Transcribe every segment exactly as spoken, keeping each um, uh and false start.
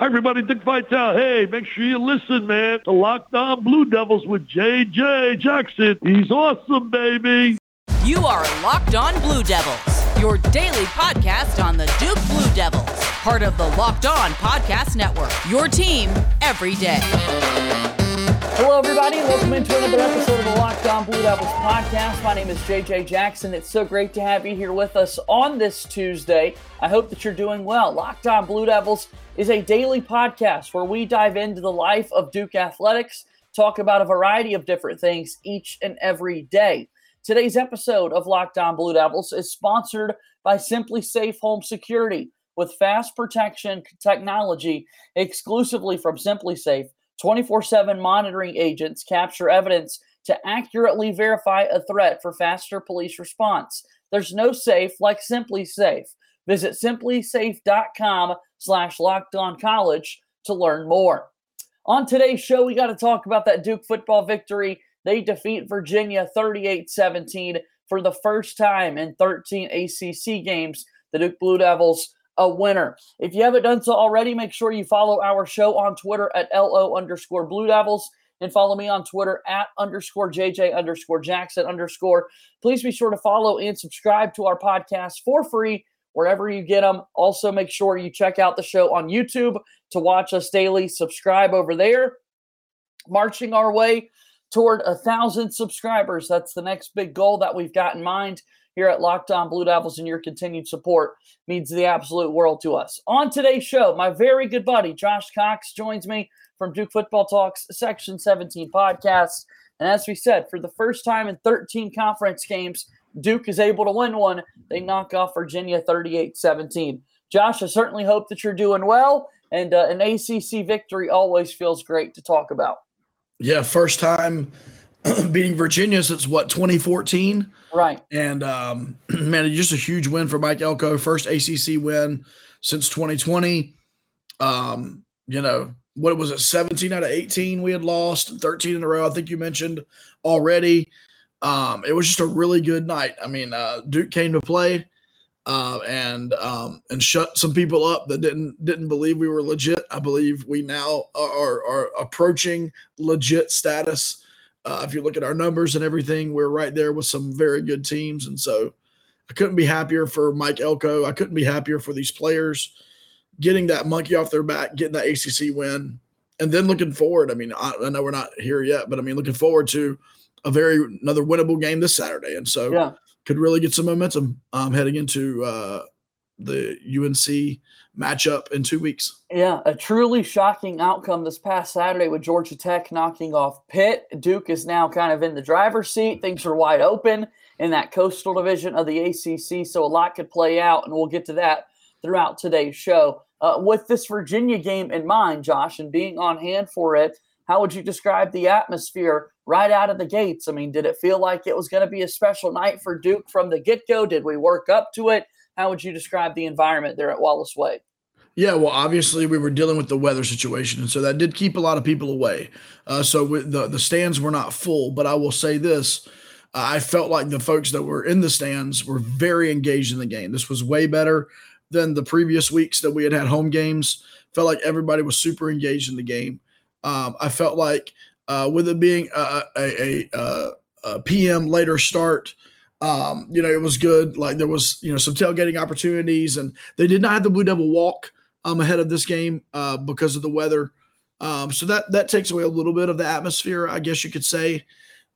Hi, everybody. Dick Vitale. Hey, make sure you listen, man, to Locked On Blue Devils with J J. Jackson. He's awesome, baby. You are Locked On Blue Devils, your daily podcast on the Duke Blue Devils, part of the Locked On Podcast Network, your team every day. Hello, everybody. Welcome into another episode of the Locked On Blue Devils podcast. My name is J J. Jackson. It's so great to have you here with us on this Tuesday. I hope that you're doing well. Locked On Blue Devils is a daily podcast where we dive into the life of Duke athletics, talk about a variety of different things each and every day. Today's episode of Locked On Blue Devils is sponsored by SimpliSafe Home Security with fast protection technology exclusively from SimpliSafe. twenty-four seven monitoring agents capture evidence to accurately verify a threat for faster police response. There's no safe like SimpliSafe. Visit SimpliSafe.com slash locked on college to learn more. On today's show, we got to talk about that Duke football victory. They defeat Virginia thirty-eight seventeen for the first time in thirteen A C C games. The Duke Blue Devils a winner. If you haven't done so already, make sure you follow our show on Twitter at LO underscore Blue Devils and follow me on Twitter at underscore JJ underscore Jackson underscore. Please be sure to follow and subscribe to our podcast for free wherever you get them. Also, make sure you check out the show on YouTube to watch us daily. Subscribe over there. Marching our way toward a thousand subscribers. That's the next big goal that we've got in mind here at Locked On Blue Devils, and your continued support means the absolute world to us. On today's show, my very good buddy Josh Cox joins me from Duke Football Talks Section seventeen Podcast. And as we said, for the first time in thirteen conference games, Duke is able to win one. They knock off Virginia thirty-eight seventeen. Josh, I certainly hope that you're doing well, and uh, an A C C victory always feels great to talk about. Yeah, first time beating Virginia since, what, twenty fourteen? Right. And, um, man, just a huge win for Mike Elko. First A C C win since twenty twenty. Um, you know, what was it, seventeen out of eighteen we had lost, thirteen in a row, I think you mentioned already. Um, it was just a really good night. I mean, uh, Duke came to play uh, and um, and shut some people up that didn't didn't believe we were legit. I believe we now are, are approaching legit status. Uh, if you look at our numbers and everything, we're right there with some very good teams. And so I couldn't be happier for Mike Elko. I couldn't be happier for these players getting that monkey off their back, getting that A C C win, and then looking forward. I mean, I, I know we're not here yet, but I mean, looking forward to a very another winnable game this Saturday. And so yeah. Could really get some momentum um, heading into uh, the U N C matchup in two weeks. Yeah, a truly shocking outcome this past Saturday with Georgia Tech knocking off Pitt. Duke is now kind of in the driver's seat. Things are wide open in that coastal division of the A C C, so a lot could play out, and we'll get to that throughout today's show. Uh, with this Virginia game in mind, Josh, and being on hand for it, how would you describe the atmosphere right out of the gates? I mean, did it feel like it was going to be a special night for Duke from the get-go? Did we work up to it? How would you describe the environment there at Wallace Wade? Yeah, well, obviously we were dealing with the weather situation, and so that did keep a lot of people away. Uh, so we, the, the stands were not full, but I will say this. Uh, I felt like the folks that were in the stands were very engaged in the game. This was way better than the previous weeks that we had had home games. Felt like everybody was super engaged in the game. Um, I felt like uh, with it being a, a, a, a P M later start, um, you know, it was good. Like there was, you know, some tailgating opportunities, and they did not have the Blue Devil walk Um, ahead of this game uh, because of the weather. Um, so that that takes away a little bit of the atmosphere, I guess you could say.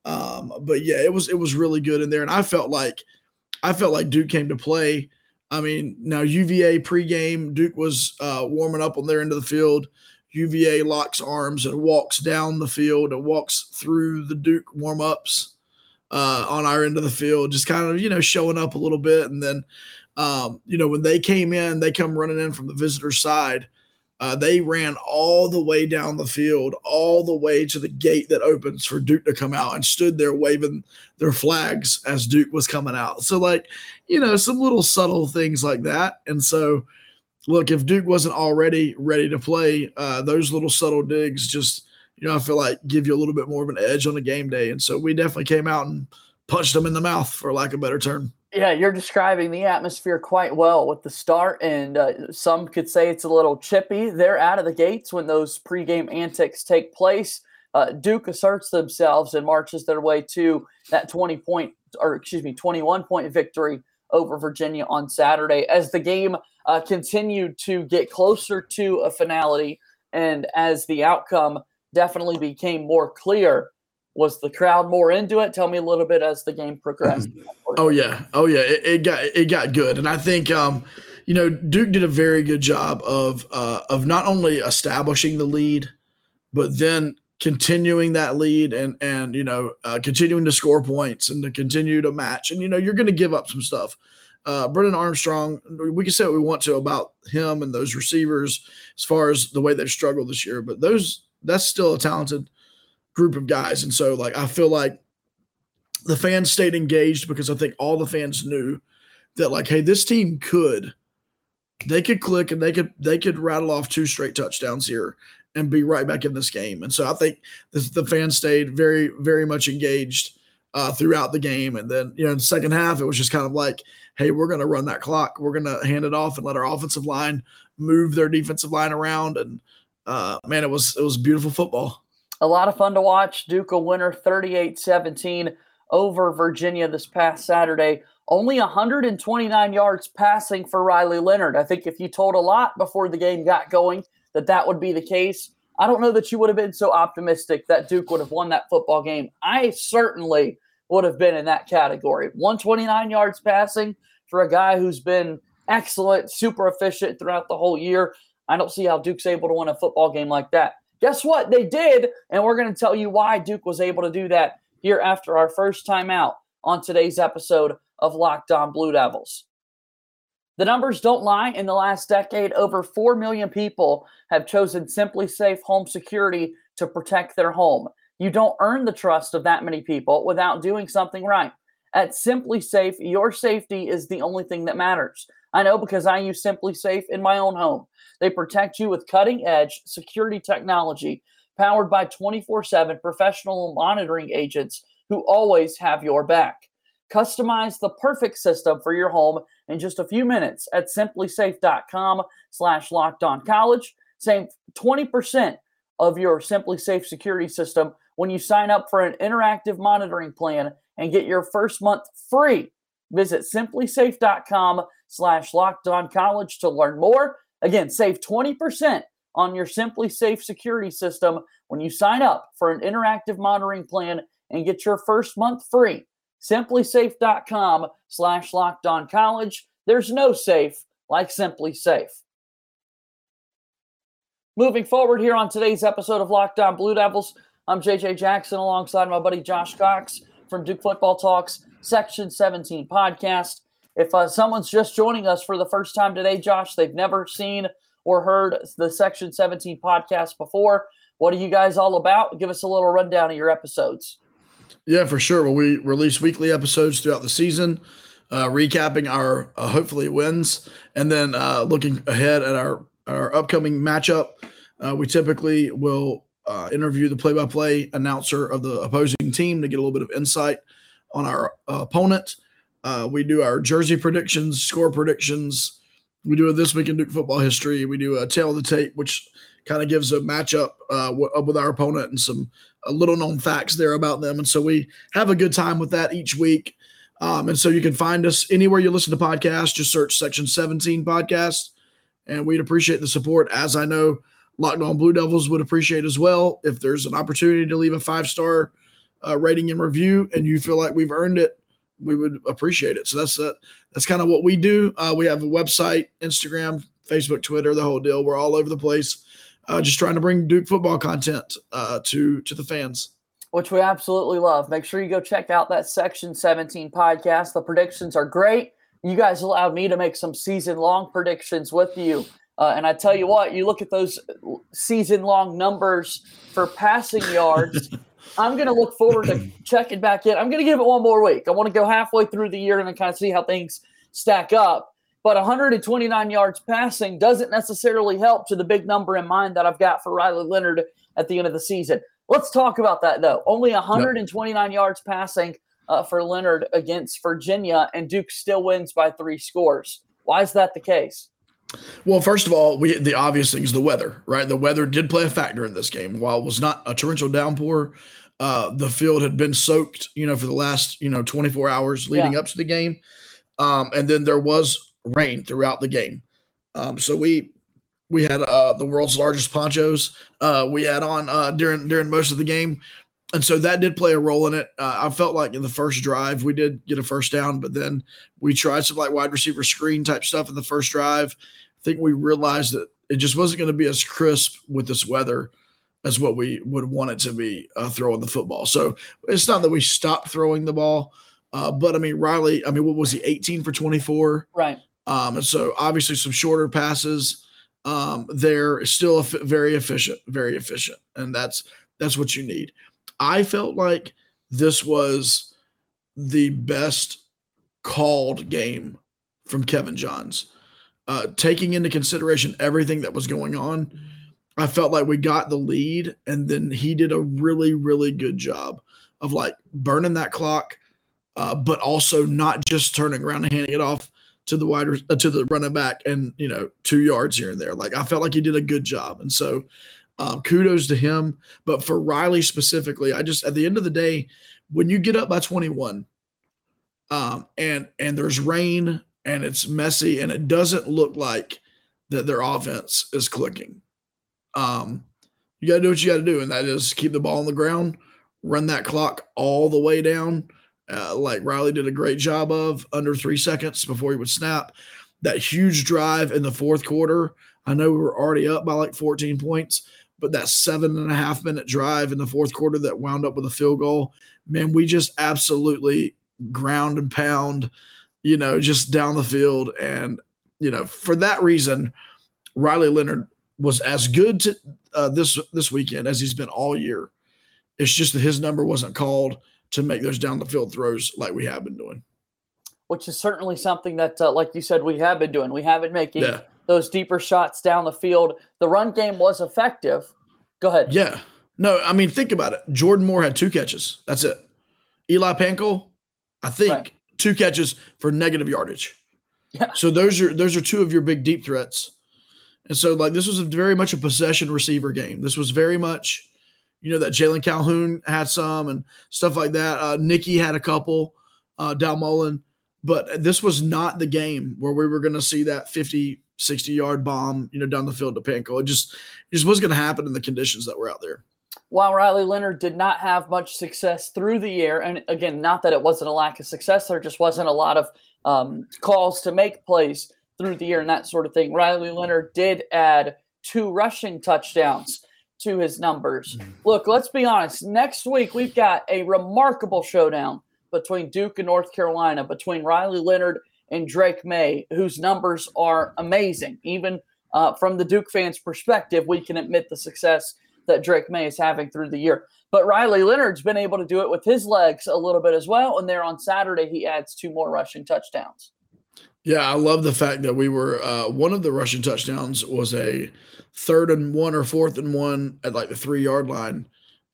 Um, but yeah, it was it was really good in there. And I felt like I felt like Duke came to play. I mean, now U V A pregame, Duke was uh, warming up on their end of the field. U V A locks arms and walks down the field and walks through the Duke warmups uh, on our end of the field, just kind of, you know, showing up a little bit. And then Um, you know, when they came in, they come running in from the visitor side. Uh, they ran all the way down the field, all the way to the gate that opens for Duke to come out, and stood there waving their flags as Duke was coming out. So, like, you know, some little subtle things like that. And so, look, if Duke wasn't already ready to play, uh, those little subtle digs just, you know, I feel like give you a little bit more of an edge on a game day. And so we definitely came out and punched them in the mouth, for lack of a better term. Yeah, you're describing the atmosphere quite well with the start, and uh, some could say it's a little chippy. They're out of the gates when those pregame antics take place. Uh, Duke asserts themselves and marches their way to that twenty point, or excuse me, twenty-one point victory over Virginia on Saturday. As the game uh, continued to get closer to a finality, and as the outcome definitely became more clear, was the crowd more into it? Tell me a little bit as the game progressed. Oh yeah, oh yeah, it, it got it got good, and I think um, you know Duke did a very good job of uh, of not only establishing the lead, but then continuing that lead and and you know uh, continuing to score points and to continue to match. And you know you're going to give up some stuff. Uh, Brennan Armstrong, we can say what we want to about him and those receivers as far as the way they've struggled this year, but those that's still a talented group of guys. And so like, I feel like the fans stayed engaged because I think all the fans knew that like, hey, this team could, they could click and they could, they could rattle off two straight touchdowns here and be right back in this game. And so I think this, the fans stayed very, very much engaged uh, throughout the game. And then, you know, in the second half, it was just kind of like, hey, we're going to run that clock. We're going to hand it off and let our offensive line move their defensive line around. And uh, man, it was, it was beautiful football. A lot of fun to watch. Duke a winner thirty-eight seventeen over Virginia this past Saturday. Only one hundred twenty-nine yards passing for Riley Leonard. I think if you told a lot before the game got going that that would be the case, I don't know that you would have been so optimistic that Duke would have won that football game. I certainly would have been in that category. one hundred twenty-nine yards passing for a guy who's been excellent, super efficient throughout the whole year. I don't see how Duke's able to win a football game like that. Guess what? They did, and we're going to tell you why Duke was able to do that here after our first timeout on today's episode of Locked On Blue Devils. The numbers don't lie. In the last decade, over four million people have chosen SimpliSafe Home Security to protect their home. You don't earn the trust of that many people without doing something right. At SimpliSafe, your safety is the only thing that matters. I know because I use SimpliSafe in my own home. They protect you with cutting-edge security technology powered by twenty-four seven professional monitoring agents who always have your back. Customize the perfect system for your home in just a few minutes at SimpliSafe.com slash LockedOnCollege. Save twenty percent of your SimpliSafe security system when you sign up for an interactive monitoring plan and get your first month free. Visit SimpliSafe.com slash LockedOnCollege to learn more. Again, save twenty percent on your SimpliSafe security system when you sign up for an interactive monitoring plan and get your first month free. SimpliSafe.com slash LockedOnCollege. There's no safe like SimpliSafe. Moving forward here on today's episode of Locked On Blue Devils, I'm J J. Jackson alongside my buddy Josh Cox from Duke Football Talks, Section seventeen Podcast. If uh, someone's just joining us for the first time today, Josh, they've never seen or heard the Section seventeen podcast before. What are you guys all about? Give us a little rundown of your episodes. Yeah, for sure. Well, we release weekly episodes throughout the season, uh, recapping our uh, hopefully wins, and then uh, looking ahead at our, our upcoming matchup. Uh, we typically will uh, interview the play-by-play announcer of the opposing team to get a little bit of insight on our uh, opponent. Uh, we do our jersey predictions, score predictions. We do a This Week in Duke Football History. We do a Tail of the Tape, which kind of gives a matchup uh, w- up with our opponent and some uh, little-known facts there about them. And so we have a good time with that each week. Um, and so you can find us anywhere you listen to podcasts. Just search Section seventeen Podcast, and we'd appreciate the support, as I know Locked On Blue Devils would appreciate as well. If there's an opportunity to leave a five-star uh, rating and review and you feel like we've earned it, we would appreciate it. So that's uh, that's kind of what we do. Uh, we have a website, Instagram, Facebook, Twitter, the whole deal. We're all over the place, uh, just trying to bring Duke football content uh, to to the fans, which we absolutely love. Make sure you go check out that Section seventeen podcast. The predictions are great. You guys allowed me to make some season-long predictions with you. Uh, and I tell you what, you look at those season-long numbers for passing yards. I'm going to look forward to checking back in. I'm going to give it one more week. I want to go halfway through the year and kind of see how things stack up. But one hundred twenty-nine yards passing doesn't necessarily help to the big number in mind that I've got for Riley Leonard at the end of the season. Let's talk about that, though. Only one hundred twenty-nine no. yards passing uh, for Leonard against Virginia, and Duke still wins by three scores. Why is that the case? Well, first of all, we, the obvious thing is the weather, right? The weather did play a factor in this game. While it was not a torrential downpour, uh, the field had been soaked, you know, for the last, you know, twenty-four hours leading yeah. up to the game. Um, and then there was rain throughout the game. Um, so we we had uh, the world's largest ponchos uh, we had on uh, during during most of the game. And so that did play a role in it. Uh, I felt like in the first drive, we did get a first down, but then we tried some like wide receiver screen type stuff in the first drive. I think we realized that it just wasn't going to be as crisp with this weather as what we would want it to be uh, throwing the football. So it's not that we stopped throwing the ball, uh, but I mean, Riley, I mean, what was he, eighteen for twenty-four? Right. Um, and so obviously some shorter passes um, there, still a f- very efficient, very efficient. And that's, that's what you need. I felt like this was the best called game from Kevin Johns. Uh, taking into consideration everything that was going on, I felt like we got the lead, and then he did a really, really good job of like burning that clock, uh, but also not just turning around and handing it off to the wide uh, to the running back and, you know, two yards here and there. Like, I felt like he did a good job, and so. Um, kudos to him. But for Riley specifically, I just, at the end of the day, when you get up by twenty-one um, and, and there's rain and it's messy and it doesn't look like that their offense is clicking, um, you got to do what you got to do. And that is keep the ball on the ground, run that clock all the way down. Uh, like Riley did a great job of, under three seconds before he would snap. That huge drive in the fourth quarter, I know we were already up by like fourteen points, but that seven and a half minute drive in the fourth quarter that wound up with a field goal, man, we just absolutely ground and pound, you know, just down the field. And, you know, for that reason, Riley Leonard was as good to, uh, this, this weekend as he's been all year. It's just that his number wasn't called to make those down the field throws like we have been doing. Which is certainly something that, uh, like you said, we have been doing. We have been making yeah. those deeper shots down the field. The run game was effective. Go ahead. Yeah. No, I mean, think about it. Jordan Moore had two catches. That's it. Eli Pankle, I think, right. two catches for negative yardage. Yeah. So those are those are two of your big deep threats. And so, like, this was a very much a possession receiver game. This was very much, you know, that Jalen Calhoun had some and stuff like that. Uh, Nikki had a couple. Uh, Dal Mullen. But this was not the game where we were going to see that fifty, sixty-yard bomb, you know, down the field to Pankle. It just, it just wasn't going to happen in the conditions that were out there. While Riley Leonard did not have much success through the air, and again, not that it wasn't a lack of success, there just wasn't a lot of um, calls to make plays through the air and that sort of thing. Riley Leonard did add two rushing touchdowns to his numbers. Look, let's be honest. Next week, we've got a remarkable showdown between Duke and North Carolina, between Riley Leonard and Drake Maye, whose numbers are amazing. Even uh, from the Duke fans' perspective, we can admit the success that Drake Maye is having through the year. But Riley Leonard's been able to do it with his legs a little bit as well, and there on Saturday he adds two more rushing touchdowns. Yeah, I love the fact that we were uh, – one of the rushing touchdowns was a third and one or fourth and one at like the three-yard line.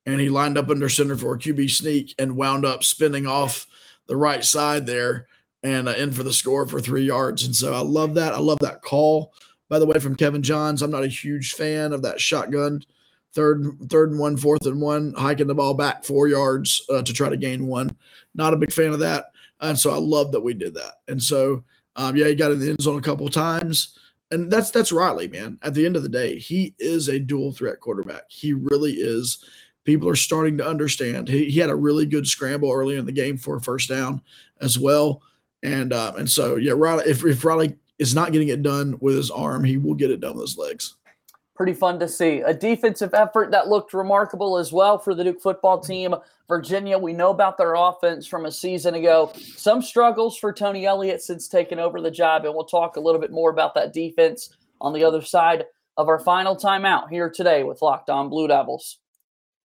And he lined up under center for a Q B sneak and wound up spinning off the right side there and uh, in for the score for three yards. And so I love that. I love that call, by the way, from Kevin Johns. I'm not a huge fan of that shotgun, third, third and one, fourth and one, hiking the ball back four yards uh, to try to gain one. Not a big fan of that. And so I love that we did that. And so, um, yeah, he got in the end zone a couple of times. And that's that's Riley, man. At the end of the day, he is a dual threat quarterback. He really is. People are starting to understand. He, he had a really good scramble early in the game for a first down as well. And uh, and so, yeah, Riley, if, if Riley is not getting it done with his arm, he will get it done with his legs. Pretty fun to see. A defensive effort that looked remarkable as well for the Duke football team. Virginia, we know about their offense from a season ago. Some struggles for Tony Elliott since taking over the job, and we'll talk a little bit more about that defense on the other side of our final timeout here today with Locked On Blue Devils.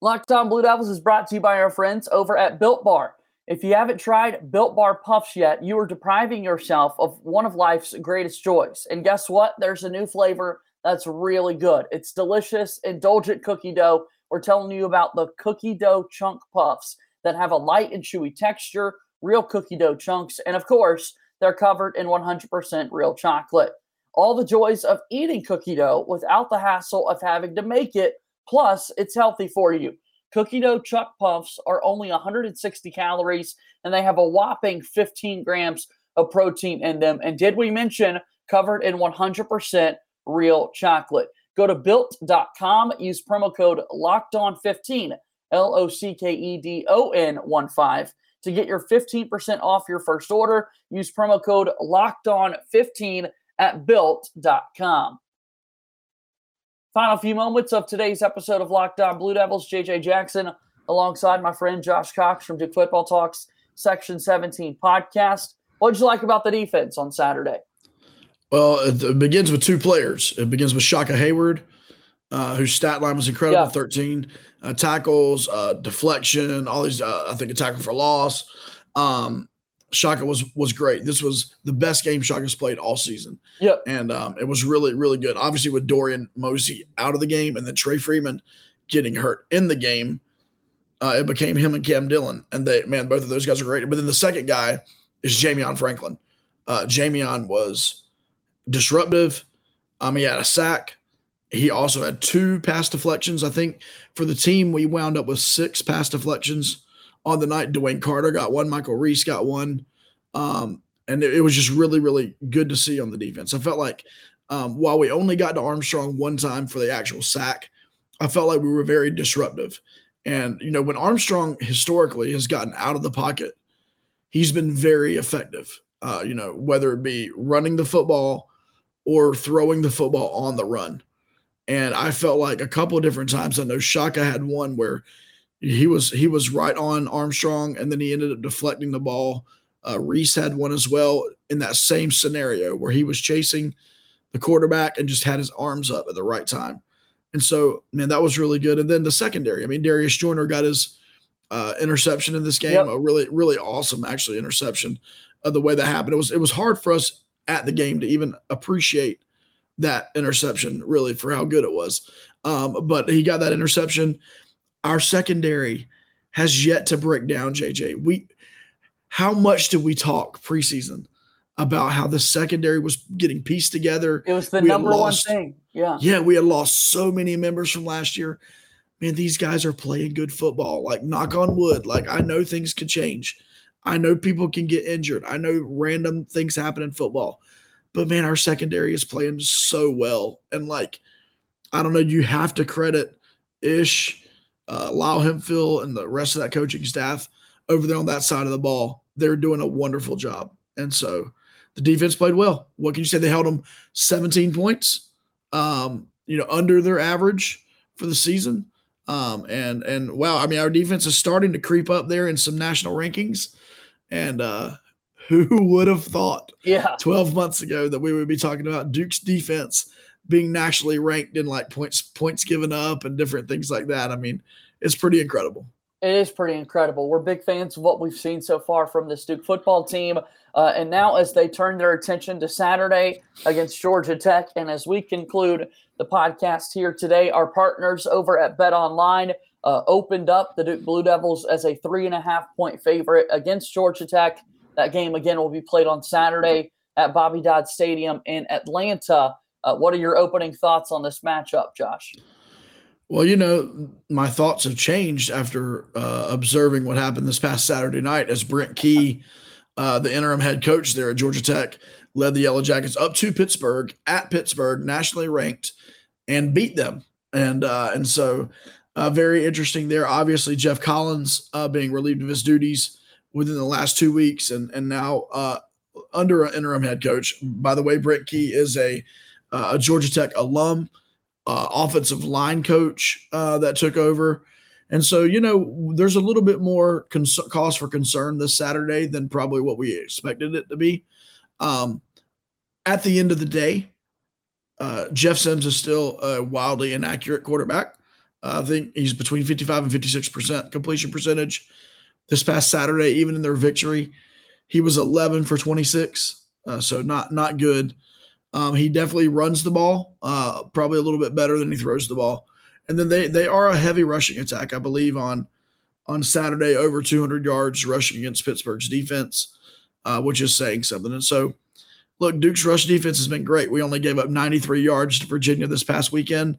Locked On Blue Devils is brought to you by our friends over at Built Bar. If you haven't tried Built Bar Puffs yet, you are depriving yourself of one of life's greatest joys. And guess what? There's a new flavor that's really good. It's delicious, indulgent cookie dough. We're telling you about the cookie dough chunk puffs. that have a light and chewy texture, real cookie dough chunks, and of course, they're covered in one hundred percent real chocolate. All the joys of eating cookie dough without the hassle of having to make it, plus it's healthy for you. Cookie dough chuck puffs are only one hundred sixty calories, and they have a whopping fifteen grams of protein in them. And did we mention covered in one hundred percent real chocolate? Go to built dot com, use promo code locked on fifteen, L O C K E D O N one five, to get your fifteen percent off your first order. Use promo code locked on fifteen at built dot com. Final few moments of today's episode of Locked On Blue Devils. J J. Jackson alongside my friend Josh Cox from Duke Football Talks, Section seventeen Podcast. What did you like about the defense on Saturday? Well, it begins with two players. It begins with Shaka Hayward, uh, whose stat line was incredible, yeah. thirteen uh, tackles, uh, deflection, all these, uh, I think, a tackle for loss. Um, Shaka was was great. This was the best game Shaka's played all season. Yep. And um, it was really, really good. Obviously, with Dorian Mosey out of the game and then Trey Freeman getting hurt in the game, uh, it became him and Cam Dillon. And, they man, both of those guys are great. But then the second guy is Jameon Franklin. Uh, Jameon was disruptive. Um, he had a sack. He also had two pass deflections. I think for the team, we wound up with six pass deflections on the night. Dwayne Carter got one. Michael Reese got one. Um, and it, it was just really, really good to see on the defense. I felt like um, while we only got to Armstrong one time for the actual sack, I felt like we were very disruptive. And, you know, when Armstrong historically has gotten out of the pocket, he's been very effective, uh, you know, whether it be running the football or throwing the football on the run. And I felt like a couple of different times, I know Shaka had one where He was he was right on Armstrong, and then he ended up deflecting the ball. Uh, Reese had one as well in that same scenario where he was chasing the quarterback and just had his arms up at the right time. And so, man, that was really good. And then the secondary, I mean, Darius Joyner got his uh, interception in this game. Yep. A really, really awesome, actually, interception of the way that happened. It was, it was hard for us at the game to even appreciate that interception, really, for how good it was. Um, but he got that interception. Our secondary has yet to break down, J J. We, how much did we talk preseason about how the secondary was getting pieced together? It was the we number lost, one thing. Yeah. Yeah, we had lost so many members from last year. Man, these guys are playing good football. Like, knock on wood. Like, I know things could change. I know people can get injured. I know random things happen in football. But, man, our secondary is playing so well. And, like, I don't know, you have to credit Ish – Uh, Lyle Hemphill and the rest of that coaching staff over there on that side of the ball. They're doing a wonderful job. And so the defense played well. What can you say? They held them seventeen points, um, you know, under their average for the season. Um, and, and wow, I mean, our defense is starting to creep up there in some national rankings. And uh, who would have thought yeah. twelve months ago that we would be talking about Duke's defense being nationally ranked in like points, points given up and different things like that. I mean, it's pretty incredible. It is pretty incredible. We're big fans of what we've seen so far from this Duke football team. Uh, and now as they turn their attention to Saturday against Georgia Tech, and as we conclude the podcast here today, our partners over at BetOnline uh, opened up the Duke Blue Devils as a three and a half point favorite against Georgia Tech. That game again will be played on Saturday at Bobby Dodd Stadium in Atlanta. Uh, what are your opening thoughts on this matchup, Josh? Well, you know, my thoughts have changed after uh, observing what happened this past Saturday night as Brent Key, uh, the interim head coach there at Georgia Tech, led the Yellow Jackets up to Pittsburgh, at Pittsburgh, nationally ranked, and beat them. And uh, and so uh, very interesting there. Obviously, Jeff Collins uh, being relieved of his duties within the last two weeks and, and now uh, under an interim head coach. By the way, Brent Key is a – Uh, a Georgia Tech alum, uh, offensive line coach uh, that took over. And so, you know, there's a little bit more cons- cause for concern this Saturday than probably what we expected it to be. Um, at the end of the day, uh, Jeff Sims is still a wildly inaccurate quarterback. Uh, I think he's between fifty-five and fifty-six percent completion percentage. This past Saturday, even in their victory, he was eleven for twenty-six, uh, so not not good. Um, he definitely runs the ball, uh, probably a little bit better than he throws the ball. And then they they are a heavy rushing attack, I believe, on on Saturday, over two hundred yards rushing against Pittsburgh's defense, uh, which is saying something. And so, look, Duke's rush defense has been great. We only gave up ninety-three yards to Virginia this past weekend.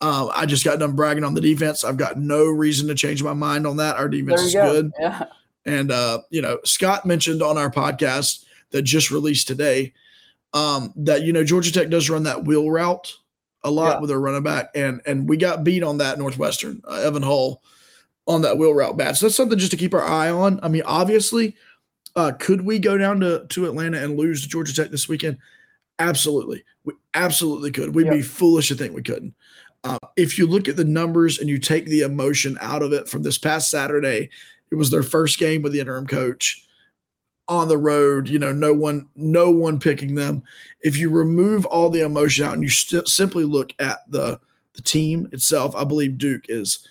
Uh, I just got done bragging on the defense. I've got no reason to change my mind on that. Our defense is go. good. Yeah. And, uh, you know, Scott mentioned on our podcast that just released today um, that, you know, Georgia Tech does run that wheel route a lot yeah. with their running back. And and we got beat on that Northwestern, uh, Evan Hull, on that wheel route bat. So that's something just to keep our eye on. I mean, obviously, uh, could we go down to, to Atlanta and lose to Georgia Tech this weekend? Absolutely. We absolutely could. We'd yeah. be foolish to think we couldn't. Uh, if you look at the numbers and you take the emotion out of it from this past Saturday, it was their first game with the interim coach on the road, you know, no one, no one picking them. If you remove all the emotion out and you st- simply look at the, the team itself, I believe Duke is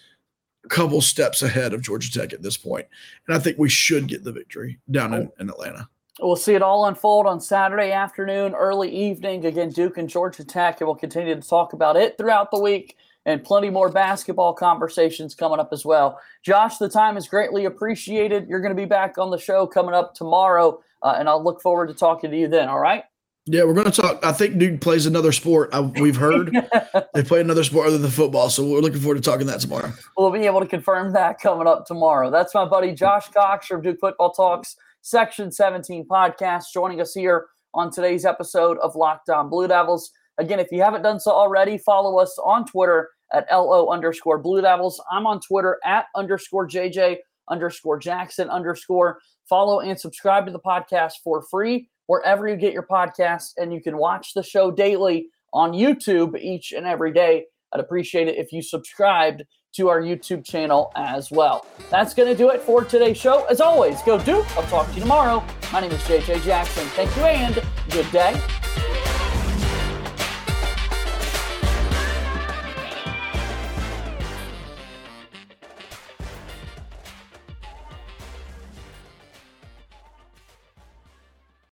a couple steps ahead of Georgia Tech at this point. And I think we should get the victory down in, in Atlanta. We'll see it all unfold on Saturday afternoon, early evening. Again, Duke and Georgia Tech, and we'll continue to talk about it throughout the week and plenty more basketball conversations coming up as well. Josh, the time is greatly appreciated. You're going to be back on the show coming up tomorrow, uh, and I'll look forward to talking to you then, all right? Yeah, we're going to talk. I think Duke plays another sport. I, we've heard they play another sport other than football, so we're looking forward to talking that tomorrow. We'll be able to confirm that coming up tomorrow. That's my buddy Josh Cox from Duke Football Talks, Section seventeen Podcast, joining us here on today's episode of Locked On Blue Devils. Again, if you haven't done so already, follow us on Twitter at L O underscore Blue Devils. I'm on Twitter at underscore J J underscore Jackson underscore. Follow and subscribe to the podcast for free wherever you get your podcasts, and you can watch the show daily on YouTube each and every day. I'd appreciate it if you subscribed to our YouTube channel as well. That's going to do it for today's show. As always, go Duke. I'll talk to you tomorrow. My name is J J Jackson. Thank you and good day.